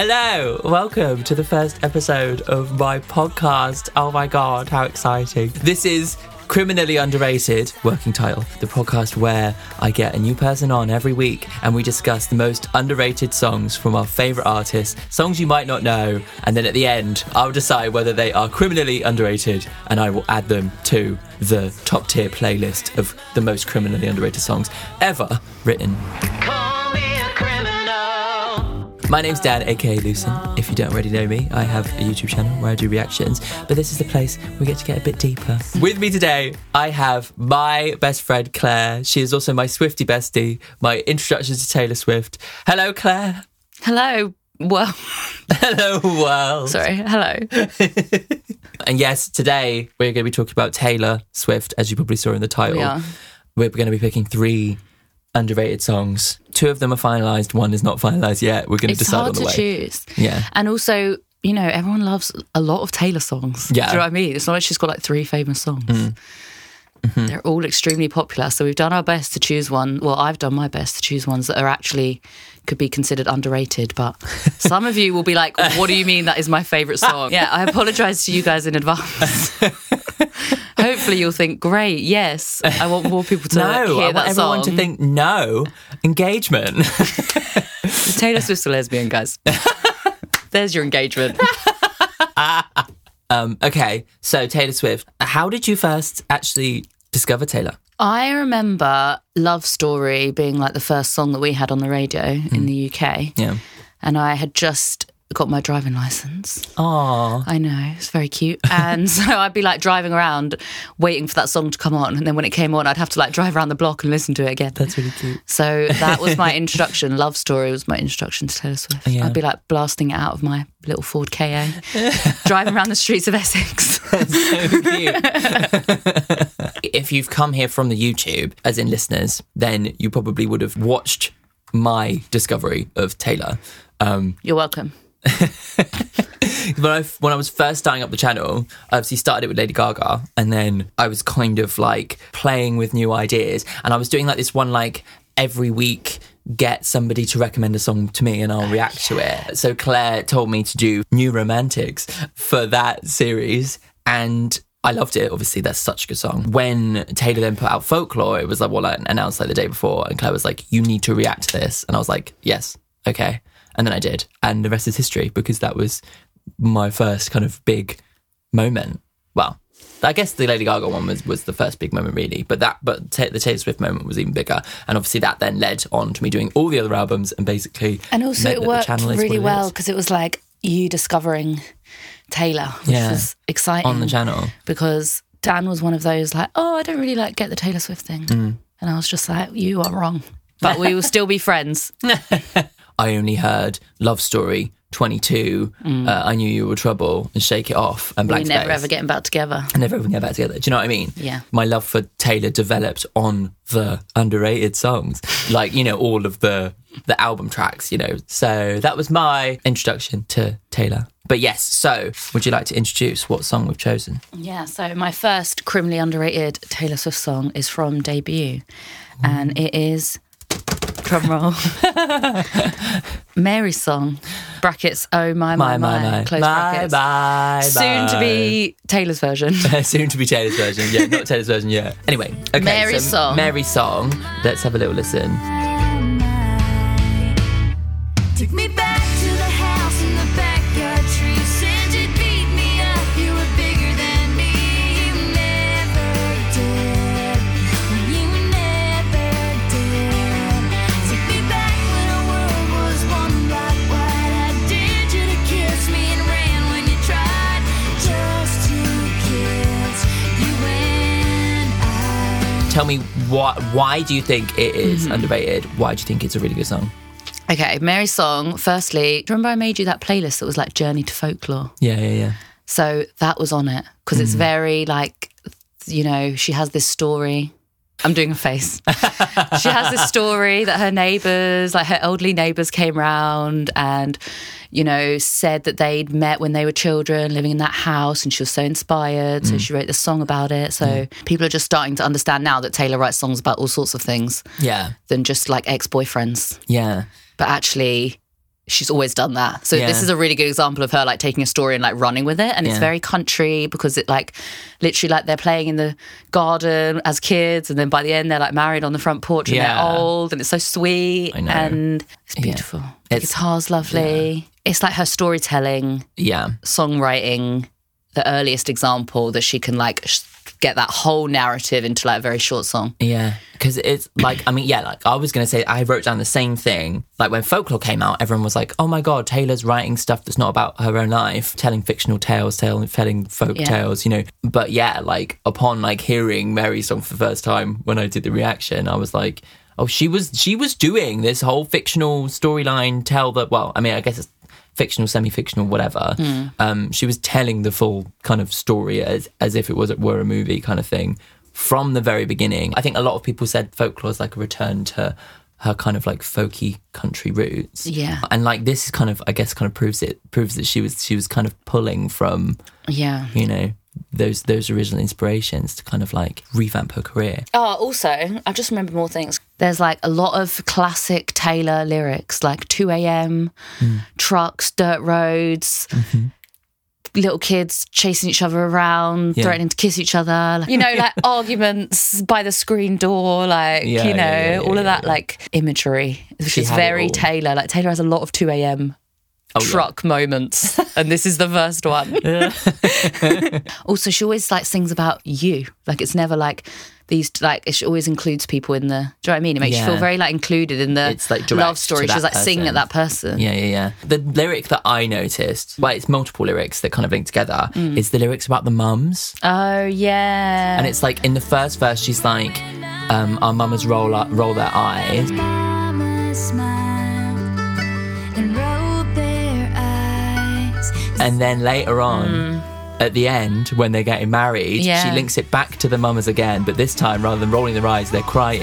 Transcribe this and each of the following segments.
Hello, welcome to the first episode of my podcast. Oh my God, how exciting. This is Criminally Underrated, working title, the podcast where I get a new person on every week and we discuss the most underrated songs from our favourite artists, songs you might not know, and then at the end, I'll decide whether they are criminally underrated and I will add them to the top tier playlist of the most criminally underrated songs ever written. Call me a criminal. My name's Dan, aka Lucent. If you don't already know me, I have a YouTube channel where I do reactions, but this is the place where we get to get a bit deeper. With me today, I have my best friend, Claire. She is also my Swiftie bestie, my introduction to Taylor Swift. Hello, Claire. Hello, world. Hello, world. Sorry, hello. And yes, today we're going to be talking about Taylor Swift, as you probably saw in the title. We're going to be picking three underrated songs. Two of them are finalised, one is not finalised yet. We're going to decide on the way. It's hard to choose. Yeah. And also, you know, everyone loves a lot of Taylor songs. Yeah. Do you know what I mean? It's not like she's got like three famous songs. Mm-hmm. They're all extremely popular. So we've done our best to choose one. Well, I've done my best to choose ones that are actually could be considered underrated. But some of you will be like, what do you mean that is my favourite song? Yeah, I apologise to you guys in advance. Hopefully you'll think, great, yes, I want more people to hear that song. No, I want everyone to think, no, engagement. Taylor Swift's a lesbian, guys. There's your engagement. Okay, so Taylor Swift, how did you first actually discover Taylor? I remember Love Story being like the first song that we had on the radio in the UK. Yeah. And I had just got my driving license. Aww. I know, it's very cute. And so I'd be like driving around waiting for that song to come on, and then when it came on I'd have to like drive around the block and listen to it again. That's really cute. So that was my introduction. Love Story was my introduction to Taylor Swift. Yeah. I'd be like blasting it out of my little Ford KA driving around the streets of Essex. That's so cute. If you've come here from the YouTube, as in listeners, then you probably would have watched my discovery of Taylor. You're welcome. When I was first starting up the channel, I obviously started it with Lady Gaga, and then I was kind of like playing with new ideas, and I was doing like this one like every week, get somebody to recommend a song to me and I'll react to it. So Claire told me to do New Romantics for that series, and I loved it. Obviously, that's such a good song. When Taylor then put out Folklore, it was like, well, I announced like the day before, and Claire was like, you need to react to this, and I was like, yes, okay. And then I did. And the rest is history, because that was my first kind of big moment. Well, I guess the Lady Gaga one was the first big moment, really. But the Taylor Swift moment was even bigger. And obviously that then led on to me doing all the other albums and basically... And also it worked really well, because it was like you discovering Taylor, which was exciting. On the channel. Because Dan was one of those like, oh, I don't really like get the Taylor Swift thing. And I was just like, you are wrong. But we will still be friends. I only heard Love Story, 22, I Knew You Were Trouble, and Shake It Off, and Black Space. Never ever getting back together. I never ever get back together. Do you know what I mean? Yeah. My love for Taylor developed on the underrated songs, like, you know, all of the album tracks, you know. So that was my introduction to Taylor. But yes, so would you like to introduce what song we've chosen? Yeah, so my first criminally underrated Taylor Swift song is from Debut, and it is... Drum roll. Mary's Song, brackets, oh my, close brackets. Bye, soon to be Taylor's version. Soon to be Taylor's version, yeah, not Taylor's version, yeah. Anyway, okay, Mary's Song. Mary's Song, let's have a little listen. Take me back to the house in the backyard tree, said you'd beat me up, you were bigger than me, you never did, you never did. Tell me, why do you think it is underrated? Why do you think it's a really good song? Okay, Mary's Song, firstly, do you remember I made you that playlist that was like Journey to Folklore? Yeah. So that was on it, because it's very like, you know, she has this story. I'm doing a face. She has this story that her neighbours, like her elderly neighbours came round and, you know, said that they'd met when they were children living in that house, and she was so inspired. So she wrote this song about it. So people are just starting to understand now that Taylor writes songs about all sorts of things. Yeah. Than just like ex-boyfriends. Yeah. But actually... she's always done that. So this is a really good example of her like taking a story and like running with it. And it's very country because it like literally like they're playing in the garden as kids, and then by the end they're like married on the front porch and they're old, and it's so sweet. I know. And it's beautiful. The guitar's lovely. Yeah. It's like her storytelling, songwriting, the earliest example that she can like get that whole narrative into like a very short song. Yeah. Because it's like, I mean, yeah, like I was going to say, I wrote down the same thing. Like when Folklore came out, everyone was like, oh my God, Taylor's writing stuff that's not about her own life, telling fictional tales, telling folk tales, you know. But yeah, like upon like hearing Mary's Song for the first time when I did the reaction, I was like, oh, she was doing this whole fictional storyline, I mean, I guess it's fictional, semi-fictional, whatever. She was telling the full kind of story as if it were a movie kind of thing. From the very beginning, I think a lot of people said Folklore is like a return to her kind of like folky country roots. Yeah. And like this is kind of, I guess, kind of proves that she was kind of pulling from, you know, those original inspirations to kind of like revamp her career. Oh, also, I've just remembered more things. There's like a lot of classic Taylor lyrics, like 2 a.m, trucks, dirt roads, little kids chasing each other around, threatening to kiss each other, like, you know, like arguments by the screen door, like, you know, all of that like imagery, which is very Taylor. Like Taylor has a lot of 2 a.m. truck moments, and this is the first one. Also, she always like sings about you. Like it's never like these. Like she always includes people in the. Do you know what I mean? It makes you feel very like included in the it's, like, love story. She was like singing at that person. Yeah. The lyric that I noticed, well, it's multiple lyrics that kind of link together. Is the lyrics about the mums. Oh yeah. And it's like in the first verse, she's like, "Our mamas roll their eyes." And then later on, at the end, when they're getting married, she links it back to the mamas again. But this time, rather than rolling their eyes, they're crying.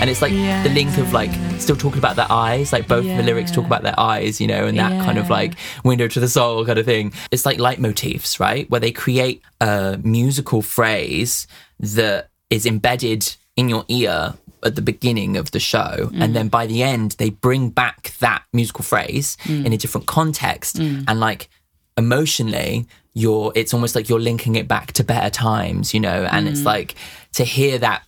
And it's like the link of like still talking about their eyes, like both the lyrics talk about their eyes, you know, and that kind of like window to the soul kind of thing. It's like leitmotifs, right? Where they create a musical phrase that is embedded in your ear at the beginning of the show, and then by the end they bring back that musical phrase in a different context, and like emotionally it's almost like you're linking it back to better times, you know, and it's like to hear that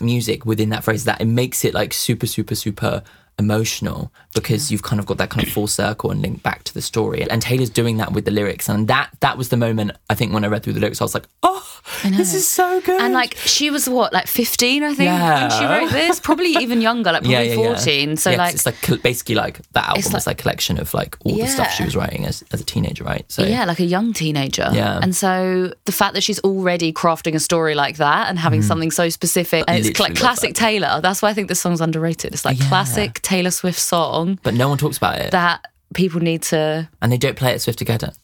music within that phrase, that it makes it like super super super emotional, because you've kind of got that kind of full circle and linked back to the story. And Taylor's doing that with the lyrics, and that was the moment, I think, when I read through the lyrics I was like, oh, this is so good. And like she was what, like 15, I think, when she wrote this, probably even younger, like probably 14. So like it's like basically like that album is like a collection of like all the stuff she was writing as a teenager, right? So yeah, like a young teenager. Yeah. And so the fact that she's already crafting a story like that and having something so specific, and it's like classic Taylor. That's why I think this song's underrated. It's like classic Taylor Swift song, but no one talks about it. That people need to, and they don't play it at Swiftageddon.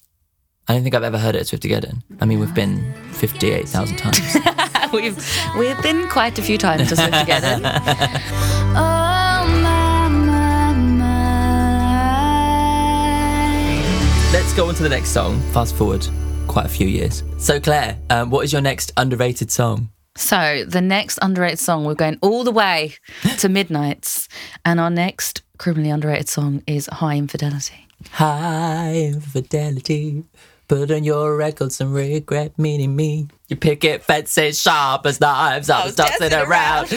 I don't think I've ever heard it at Swiftageddon. I mean, we've been 58,000 times. we've been quite a few times to Swiftageddon. Let's go on to the next song. Fast forward quite a few years. So Claire, what is your next underrated song? So the next underrated song, we're going all the way to Midnight's, and our next criminally underrated song is High Infidelity. High infidelity, put on your records and regret meeting me. You pick it fences sharp as knives. I was dancing around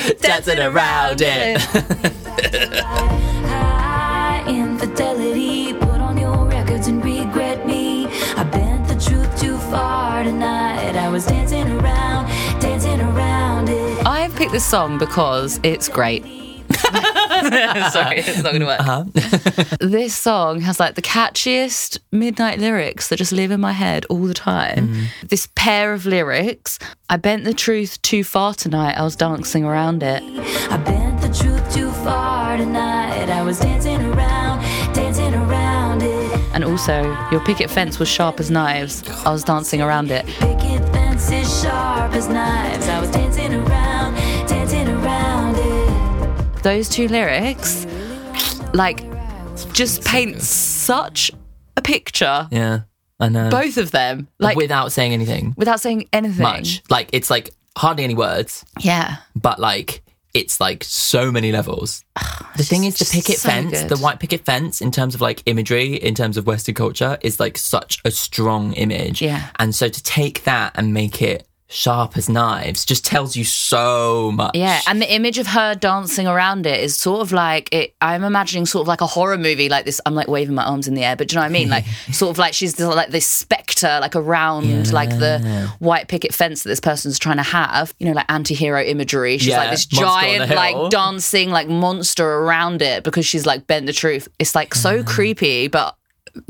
it. High infidelity, put on your records and regret me. I bent the truth too far tonight. I was dancing around it. I have picked this song because it's great. Sorry, it's not going to work. This song has like the catchiest Midnight lyrics that just live in my head all the time. This pair of lyrics, I bent the truth too far tonight, I was dancing around it. I bent the truth too far tonight, I was dancing around it. And also, your picket fence was sharp as knives, I was dancing around it. Picket fence is sharp as knives, I was dancing around it. Those two lyrics, like, just paint such a picture. Yeah, I know. Both of them. Like, without saying anything. Without saying anything. Much. Like, it's like hardly any words. Yeah. But like, it's like so many levels. The thing is, the picket fence, the white picket fence, in terms of like imagery, in terms of Western culture, is like such a strong image. Yeah. And so to take that and make it sharp as knives just tells you so much. Yeah, and the image of her dancing around it is sort of like, I'm imagining sort of like a horror movie like this. I'm like waving my arms in the air, but do you know what I mean? Like sort of like she's like this spectre, like around like the white picket fence that this person's trying to have. You know, like anti-hero imagery. She's like this giant like dancing like monster around it because she's like bent the truth. It's like so creepy, but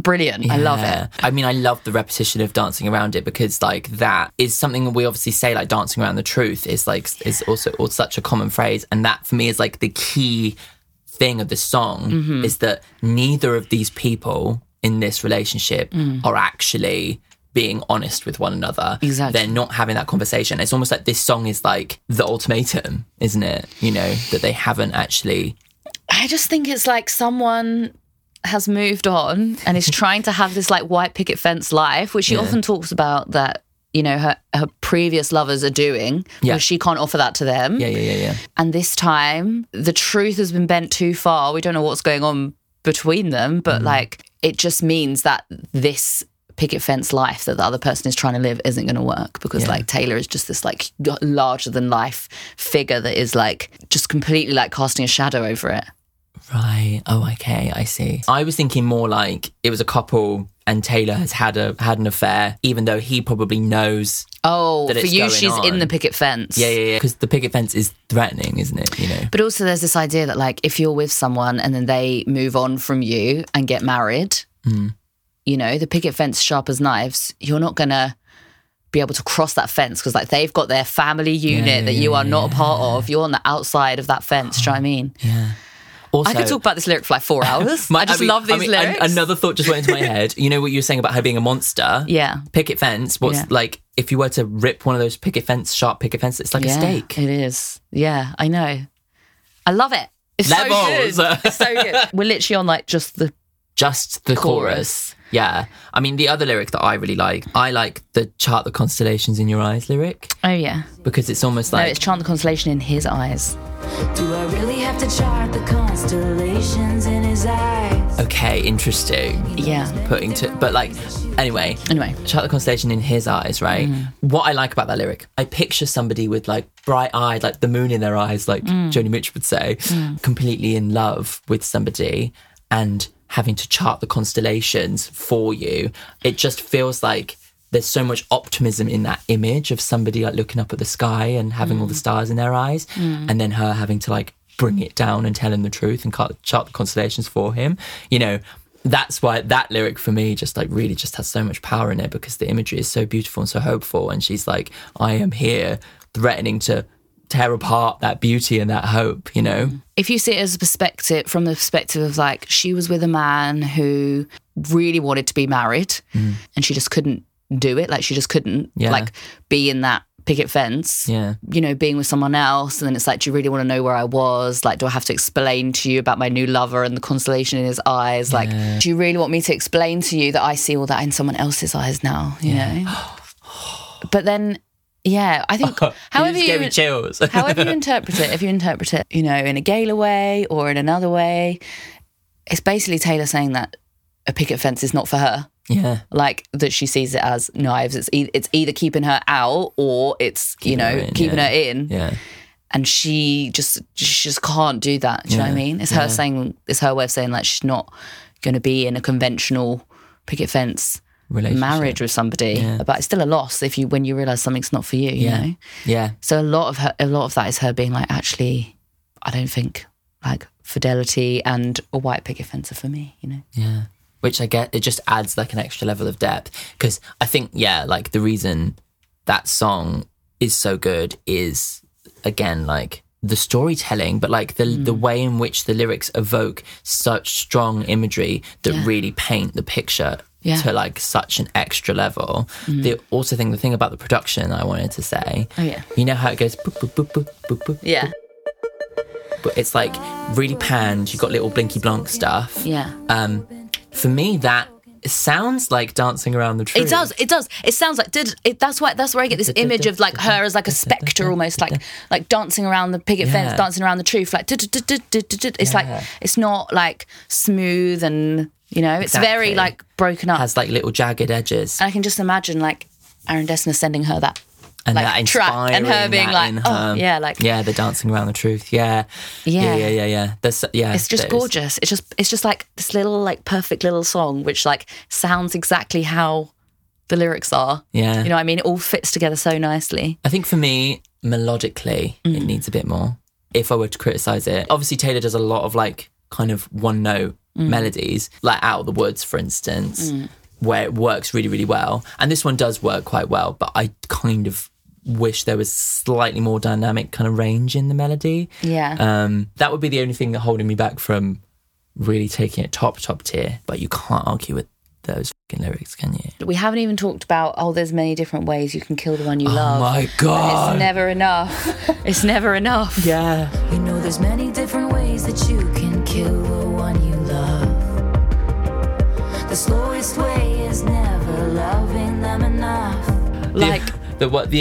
brilliant. Yeah. I love it. I mean, I love the repetition of dancing around it because, like, that is something that we obviously say, like, dancing around the truth is, like, is also such a common phrase. And that, for me, is, like, the key thing of the song is that neither of these people in this relationship are actually being honest with one another. Exactly. They're not having that conversation. It's almost like this song is, like, the ultimatum, isn't it? You know, that they haven't actually... I just think it's, like, someone... has moved on and is trying to have this like white picket fence life, which she often talks about, that, you know, her previous lovers are doing, because she can't offer that to them. Yeah. And this time the truth has been bent too far. We don't know what's going on between them, but like it just means that this picket fence life that the other person is trying to live isn't going to work, because like Taylor is just this like larger than life figure that is like just completely like casting a shadow over it. Right. Oh, okay. I see. I was thinking more like it was a couple and Taylor has had an affair, even though he probably knows. Oh, that it's for you, going she's on. In the picket fence. Yeah. Because the picket fence is threatening, isn't it? You know. But also, there's this idea that like if you're with someone and then they move on from you and get married, you know, the picket fence sharp as knives. You're not gonna be able to cross that fence because like they've got their family unit that you are not a part of. You're on the outside of that fence. Do you know what I mean? Yeah. Also, I could talk about this lyric for like 4 hours. I love these lyrics. Another thought just went into my head. You know what you were saying about her being a monster? Yeah. Picket fence. What's like, if you were to rip one of those picket fence, sharp picket fence, it's like a steak. It is. Yeah, I know. I love it. It's Levels. So good. It's so good. We're literally on like just the chorus. Yeah. I mean, the other lyric that I really like, I like the chart the constellations in your eyes lyric. Oh, yeah. Because it's almost like... No, it's chant the constellation in his eyes. Do I really have to chart the constellations in his eyes? Okay, interesting. Yeah. But like, anyway. Chart the constellation in his eyes, right? What I like about that lyric, I picture somebody with like bright-eyed, like the moon in their eyes, like Joni Mitchell would say, completely in love with somebody and... having to chart the constellations for you. It just feels like there's so much optimism in that image of somebody like looking up at the sky and having all the stars in their eyes, and then her having to like bring it down and tell him the truth and chart the constellations for him. You know, that's why that lyric for me just like really just has so much power in it, because the imagery is so beautiful and so hopeful, and she's like, I am here threatening to tear apart that beauty and that hope, you know? If you see it as a perspective, from the perspective of like, she was with a man who really wanted to be married and she just couldn't do it. Like she just couldn't like be in that picket fence, you know, being with someone else. And then it's like, do you really want to know where I was? Like, do I have to explain to you about my new lover and the constellation in his eyes? Like, do you really want me to explain to you that I see all that in someone else's eyes now, you know? But then... Yeah, I think however you interpret it, if you interpret it, you know, in a gala way or in another way, it's basically Taylor saying that a picket fence is not for her. Yeah. Like that she sees it as knives. It's either keeping her out or it's, keeping her in. Yeah. And she just can't do that. Do you know what I mean? It's her saying, it's her way of saying like she's not going to be in a conventional picket fence marriage with somebody, but it's still a loss if you when you realise something's not for you, you know. Yeah. So a lot of that is her being like, actually, I don't think like fidelity and a white picket fence are for me, you know. Yeah. Which I get, it just adds like an extra level of depth, because I think like the reason that song is so good is again like the storytelling, but like the way in which the lyrics evoke such strong imagery that really paint the picture. Yeah. To like such an extra level. The thing about the production I wanted to say. Oh yeah. You know how it goes boop, boop, boop, boop, boop, boop. Yeah. But it's like really panned, you've got little blinky blank stuff. Yeah. For me that It sounds like Dancing Around the Tree. It does. It does. It sounds like that's where I get this image of like her as like a spectre almost, like dancing around the picket fence, dancing around the tree, like it's like it's not like smooth and you know, it's very like broken up. Has like little jagged edges. And I can just imagine like Aaron Dessner sending her that. And like that inspiring track and her being like, oh, yeah, like... Yeah, the dancing around the truth, yeah. It's just gorgeous. It's just like this little, like, perfect little song, which, like, sounds exactly how the lyrics are. Yeah. You know what I mean? It all fits together so nicely. I think for me, melodically, it needs a bit more, if I were to criticise it. Obviously, Taylor does a lot of, like, kind of one-note melodies, like Out of the Woods, for instance, where it works really, really well. And this one does work quite well, but I kind of wish there was slightly more dynamic kind of range in the melody. Yeah. That would be the only thing that holding me back from really taking it top tier. But you can't argue with those fucking lyrics, can you? We haven't even talked about, there's many different ways you can kill the one you love. Oh, my God. And it's never enough. It's never enough. Yeah. We know there's many different ways that you can kill the one you love. The slowest way is never loving them enough. Like what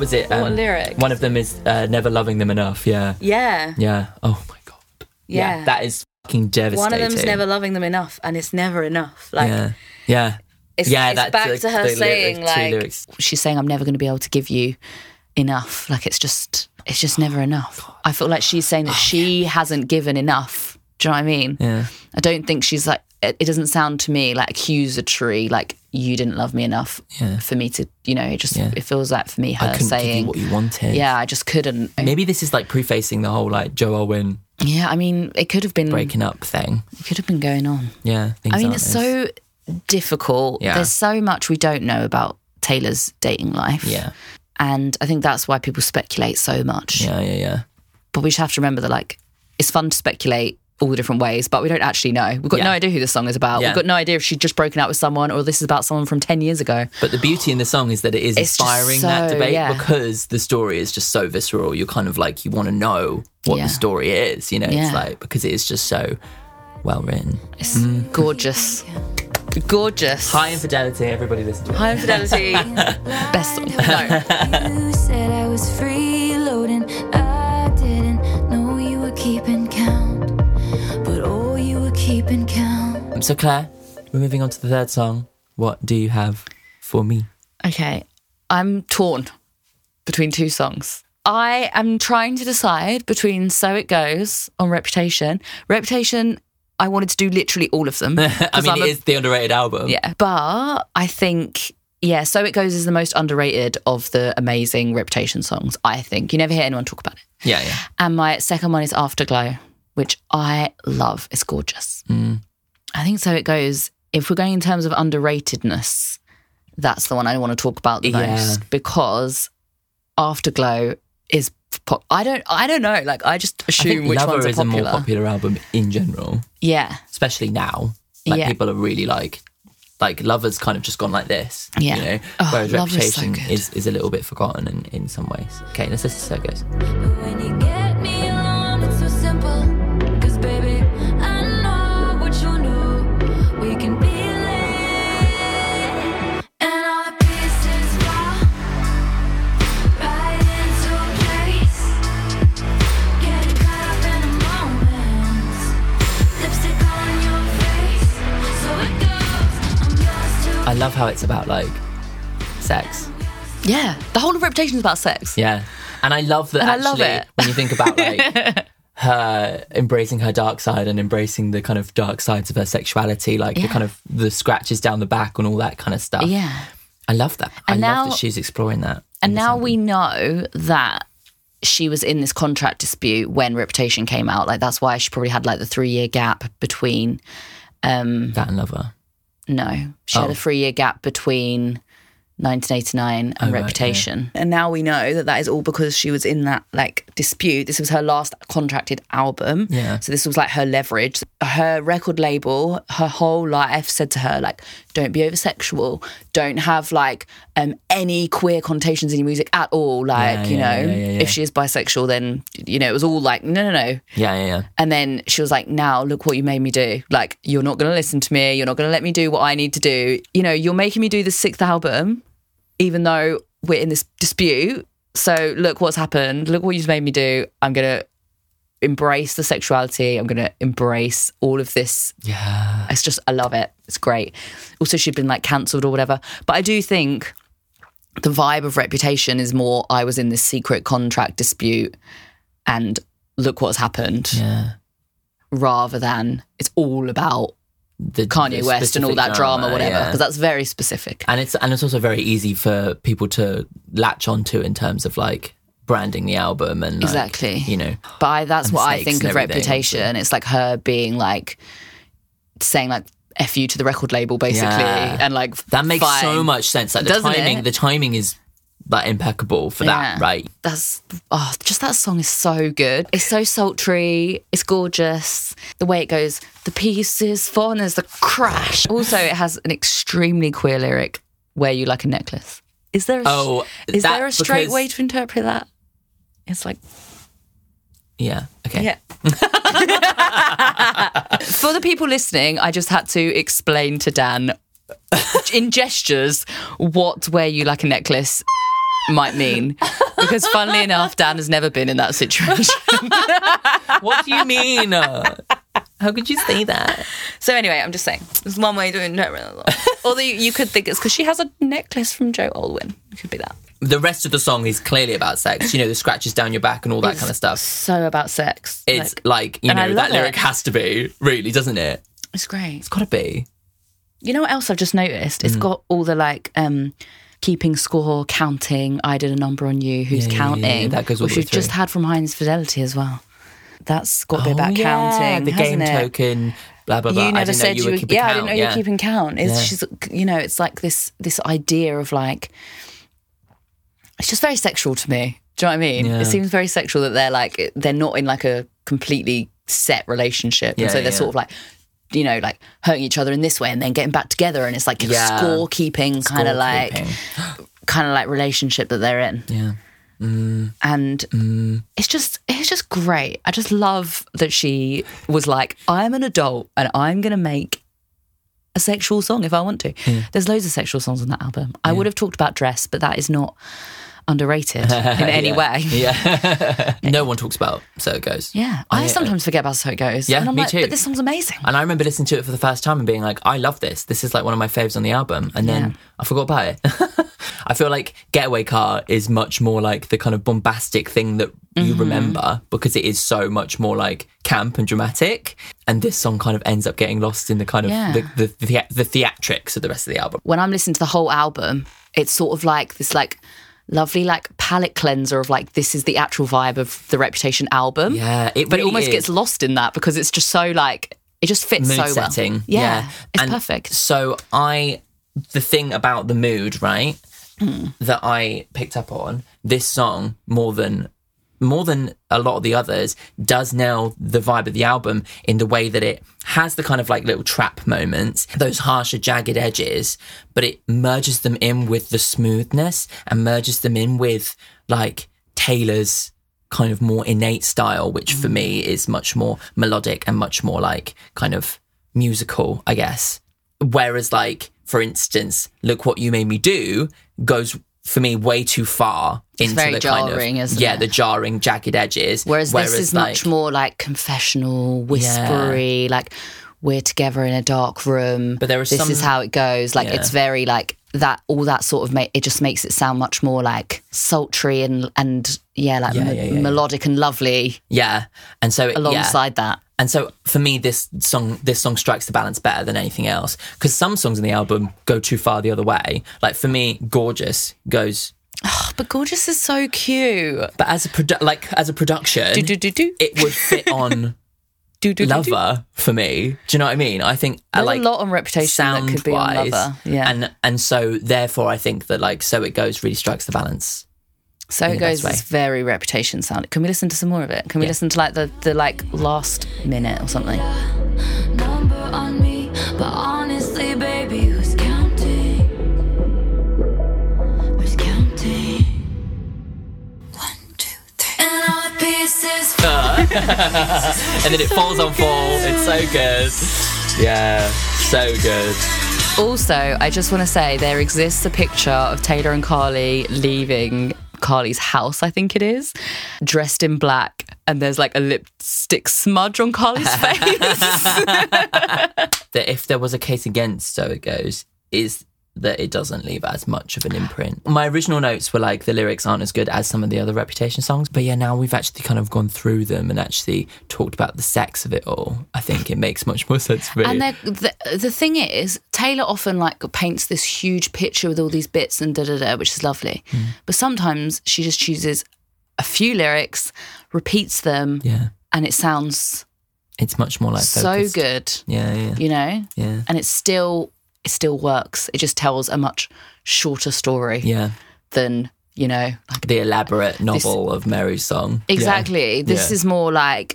was it? What lyric? One of them is never loving them enough. Yeah. Yeah. Yeah. Oh my God. Yeah. That is fucking devastating. One of them's never loving them enough, and it's never enough. Like. Yeah. Yeah. It's back to her saying lyrics. She's saying, "I'm never going to be able to give you enough." Like it's just never enough. God. I feel like she's saying that she hasn't given enough. Do you know what I mean? Yeah. I don't think she's like. It doesn't sound to me like accusatory, like you didn't love me enough for me to, you know, it feels like for me her I couldn't saying... give you what you wanted. Yeah, I just couldn't. Maybe this is like prefacing the whole like Joe Alwyn... Yeah, I mean, it could have been... breaking up thing. It could have been going on. Yeah, things I mean, it's so difficult. Yeah. There's so much we don't know about Taylor's dating life. Yeah. And I think that's why people speculate so much. Yeah. But we just have to remember that like, it's fun to speculate all the different ways, but we don't actually know. We've got no idea who this song is about. Yeah. We've got no idea if she'd just broken up with someone or this is about someone from 10 years ago. But the beauty in the song is that it is inspiring that debate because the story is just so visceral. You're kind of like, you want to know what the story is, you know, it's like, because it is just so well written. It's gorgeous. Gorgeous. High Infidelity, everybody listen to it. High Infidelity. Best song. No. You said I was freeloading. I didn't know you were keeping count. Keeping count. So Claire, we're moving on to the third song. What do you have for me? Okay, I'm torn between two songs. I am trying to decide between So It Goes on Reputation. Reputation, I wanted to do literally all of them. I mean, it is the underrated album. Yeah, but I think... Yeah, So It Goes is the most underrated of the amazing Reputation songs, I think. You never hear anyone talk about it. Yeah. And my second one is Afterglow, which I love. It's gorgeous. I think So It Goes, if we're going in terms of underratedness, that's the one I want to talk about the most, because Afterglow is... I don't know. Like, I just assume which ones are popular. Lover is a more popular album in general. Yeah. Especially now. Like, people are really like Lover's kind of just gone like this. Yeah. You know? Whereas Reputation is a little bit forgotten in some ways. Okay, let's listen to So It Goes. When you get me alone, it's so simple. I love how it's about, like, sex. Yeah. The whole of Reputation is about sex. Yeah. And I love that, when you think about, like, her embracing her dark side and embracing the kind of dark sides of her sexuality, like, the kind of the scratches down the back and all that kind of stuff. Yeah. I love that. I love that she's exploring that. And now we know that she was in this contract dispute when Reputation came out. Like, that's why she probably had, like, the 3-year gap between... that and Lover. No, she had a 3-year gap between 1989 and Reputation. Right, yeah. And now we know that that is all because she was in that like dispute. This was her last contracted album. Yeah. So this was like her leverage. Her record label, her whole life said to her like, don't be over sexual. Don't have like any queer connotations in your music at all. Like, if she is bisexual, then, you know, it was all like, no. Yeah. And then she was like, now look what you made me do. Like, you're not going to listen to me. You're not going to let me do what I need to do. You know, you're making me do the 6th album, even though we're in this dispute. So look what's happened. Look what you've made me do. I'm going to embrace the sexuality. I'm going to embrace all of this. Yeah. It's just, I love it. It's great. Also, she'd been like cancelled or whatever. But I do think the vibe of Reputation is more, I was in this secret contract dispute and look what's happened. Yeah. Rather than it's all about Kanye West and all that drama, whatever, because that's very specific. And it's also very easy for people to latch onto in terms of like branding the album and like, exactly, you know. But that's what I think of Reputation. So. It's like her being like saying like F you to the record label basically, and like that makes so much sense. Like the timing is like impeccable for that, right? That's just that song is so good. It's so sultry. It's gorgeous. The way it goes, the pieces fall and there's the crash. Also, it has an extremely queer lyric, wear you like a necklace. Is there? Is there a straight way to interpret that? It's like, yeah, okay, yeah. For the people listening, I just had to explain to Dan in gestures what wear you like a necklace might mean, because funnily enough, Dan has never been in that situation. What do you mean? How could you say that? So anyway, I'm just saying, there's one way to interpret that. Although you could think it's because she has a necklace from Joe Alwyn. It could be that. The rest of the song is clearly about sex. You know, the scratches down your back and all that kind of stuff. So about sex. It's like you know, that lyric has to be, really, doesn't it? It's great. It's got to be. You know what else I've just noticed? It's got all the like... keeping score, counting, I did a number on you, who's counting, that goes all which we've just had from High Infidelity as well. That's got to be about counting, the hasn't game it? Token, blah, blah, blah. You never said you were keeping count. Yeah, I didn't know you were keeping count. She's, you know, it's like this idea of like, it's just very sexual to me. Do you know what I mean? Yeah. It seems very sexual that they're like, they're not in like a completely set relationship. Yeah, and so they're sort of like, you know, like hurting each other in this way and then getting back together, and it's like scorekeeping kind of like relationship that they're in. Yeah. It's just great. I just love that she was like, I'm an adult and I'm going to make a sexual song if I want to. Yeah. There's loads of sexual songs on that album. I would have talked about Dress, but that is not underrated in any way. Yeah. No one talks about So It Goes. Yeah. I sometimes forget about So It Goes. Yeah, and I'm me like, too. But this song's amazing. And I remember listening to it for the first time and being like, I love this. This is like one of my faves on the album. And then I forgot about it. I feel like Getaway Car is much more like the kind of bombastic thing that you remember because it is so much more like camp and dramatic. And this song kind of ends up getting lost in the kind of the theatrics of the rest of the album. When I'm listening to the whole album, it's sort of like this like... lovely like palette cleanser of like this is the actual vibe of the Reputation album. Yeah, it almost gets lost in that because it's just so like it just fits mood so setting. Well. Yeah. It's perfect. So the thing about the mood, right, that I picked up on, this song more than a lot of the others does nail the vibe of the album in the way that it has the kind of like little trap moments, those harsher jagged edges, but it merges them in with the smoothness and merges them in with like Taylor's kind of more innate style, which for me is much more melodic and much more like kind of musical, I guess. Whereas like, for instance, Look What You Made Me Do goes... for me, way too far into the jarring, kind of... the jarring, jagged edges. Whereas this is like, much more, like, confessional, whispery, like, we're together in a dark room. But there are This is how it goes. Like, it's very, like, that... all that sort of... it just makes it sound much more, like, sultry and melodic and lovely. Yeah. And so... alongside that. And so, for me, this song strikes the balance better than anything else. Because some songs in the album go too far the other way. Like, for me, Gorgeous goes... oh, but Gorgeous is so cute. But as a production, it would fit on... Lover for me. Do you know what I mean? I think there's a lot on Reputation sound that could be on Lover. Yeah. And so therefore I think that So It Goes really strikes the balance. So It Goes is very Reputation sound. Can we listen to some more of it? Can we listen to the last minute or something? Number on me, but honestly, baby, who's counting? Who's counting? 1, 2, 3. And all the pieces. And then it falls on fall. It's so good. Yeah, so good. Also, I just want to say there exists a picture of Taylor and Carly leaving Carly's house, I think it is, dressed in black, and there's a lipstick smudge on Carly's face. That if there was a case against So It Goes is that it doesn't leave as much of an imprint. My original notes were the lyrics aren't as good as some of the other Reputation songs, but yeah, now we've actually kind of gone through them and actually talked about the sex of it all. I think it makes much more sense for me. And the thing is, Taylor often paints this huge picture with all these bits and which is lovely. Mm. But sometimes she just chooses a few lyrics, repeats them, and it sounds... It's much more focused. So good. Yeah. You know? Yeah. And it still works. It just tells a much shorter story than, the elaborate novel of Mary's Song. Exactly. Yeah. This is more me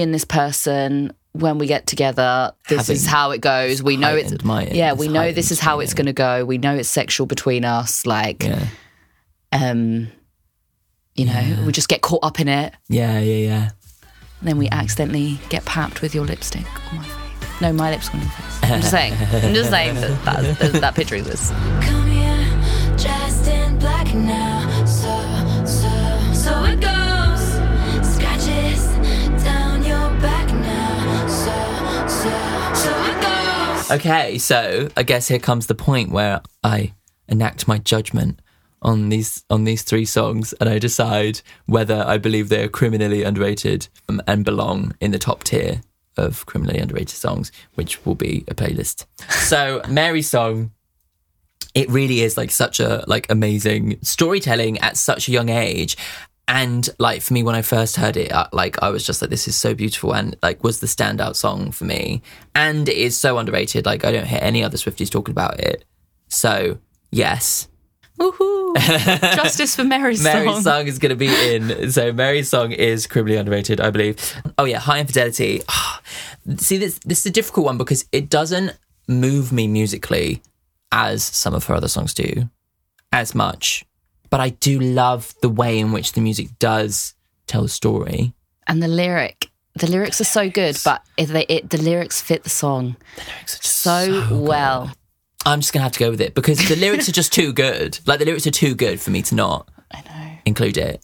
and this person, when we get together, this is how it goes. We know it's... we know this is how it's going to go. We know it's sexual between us. We just get caught up in it. Yeah. And then we accidentally get papped with your lipstick on my face. No, my lips on your face. I'm just saying that picture exists. Come here, dressed in black now. So it goes. Scratches down your back now. So it goes. Okay, so I guess here comes the point where I enact my judgment on these three songs, and I decide whether I believe they are criminally underrated and belong in the top tier of criminally underrated songs, which will be a playlist. So Mary's Song, it really is such a amazing storytelling at such a young age. And for me, when I first heard it, I was just this is so beautiful, and was the standout song for me. And it is so underrated. I don't hear any other Swifties talking about it. So yes. Woohoo! Justice for Mary's Song. Mary's Song is going to be in. So Mary's Song is criminally underrated, I believe. Oh yeah, High Infidelity. Oh, see, this is a difficult one because it doesn't move me musically as some of her other songs do as much. But I do love the way in which the music does tell a story. And the lyrics are so good, but the lyrics fit the song. The lyrics are just so well. Good. I'm just going to have to go with it because the lyrics are just too good. The lyrics are too good for me to not include it.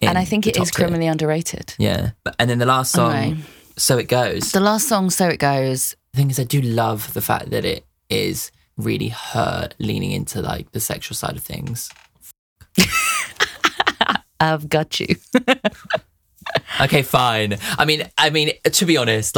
And I think it is criminally underrated. Yeah. And then the last song, So It Goes. The last song, So It Goes. The thing is, I do love the fact that it is really her leaning into, the sexual side of things. I've got you. Okay, fine. I mean, to be honest,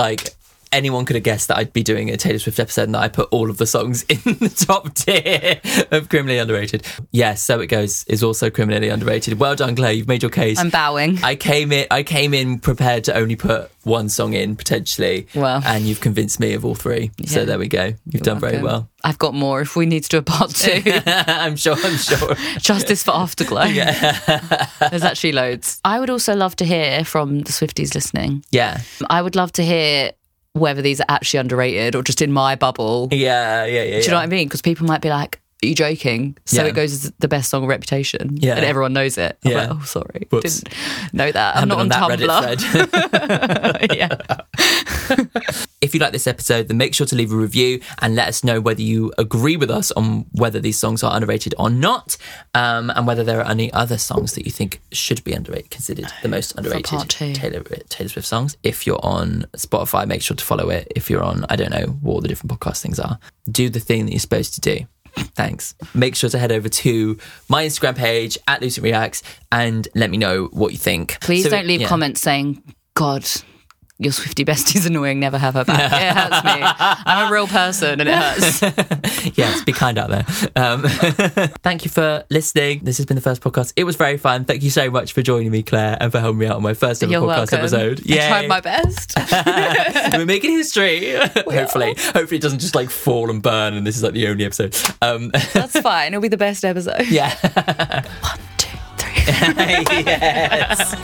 anyone could have guessed that I'd be doing a Taylor Swift episode and that I put all of the songs in the top tier of criminally underrated. Yes, yeah, So It Goes is also criminally underrated. Well done, Claire. You've made your case. I'm bowing. I came in prepared to only put one song in, potentially. Well. And you've convinced me of all three. Yeah. So there we go. You're done welcome. Very well. I've got more if we need to do a part two. I'm sure. Justice for Afterglow. Yeah. There's actually loads. I would also love to hear from the Swifties listening. Yeah. I would love to hear whether these are actually underrated or just in my bubble. Yeah. Do you know what I mean? Because people might be like, are you joking? So It Goes is the best song, Reputation. Yeah. And everyone knows it. I'm like, oh, sorry. Whoops. Didn't know that. I'm not on Tumblr. Yeah. If you like this episode, then make sure to leave a review and let us know whether you agree with us on whether these songs are underrated or not, and whether there are any other songs that you think should be considered the most underrated Taylor Swift songs. If you're on Spotify, make sure to follow it. If you're on, I don't know, what all the different podcast things are, do the thing that you're supposed to do. Thanks. Make sure to head over to my Instagram page at Lucent Reacts and let me know what you think. Please don't leave comments saying, God, your Swiftie bestie's annoying, never have her back. It hurts me. I'm a real person and it hurts. Yes, be kind out there. Thank you for listening. This has been the first podcast. It was very fun. Thank you so much for joining me, Claire, and for helping me out on my first ever podcast episode. Yay. I tried my best. We're making history. Hopefully. Hopefully it doesn't just like fall and burn and this is like the only episode. That's fine. It'll be the best episode. Yeah. 1, 2, 3. Yes.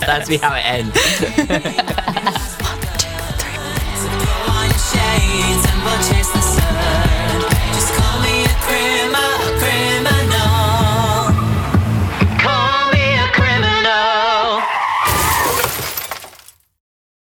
That's me how it ends. 1, 2, 3.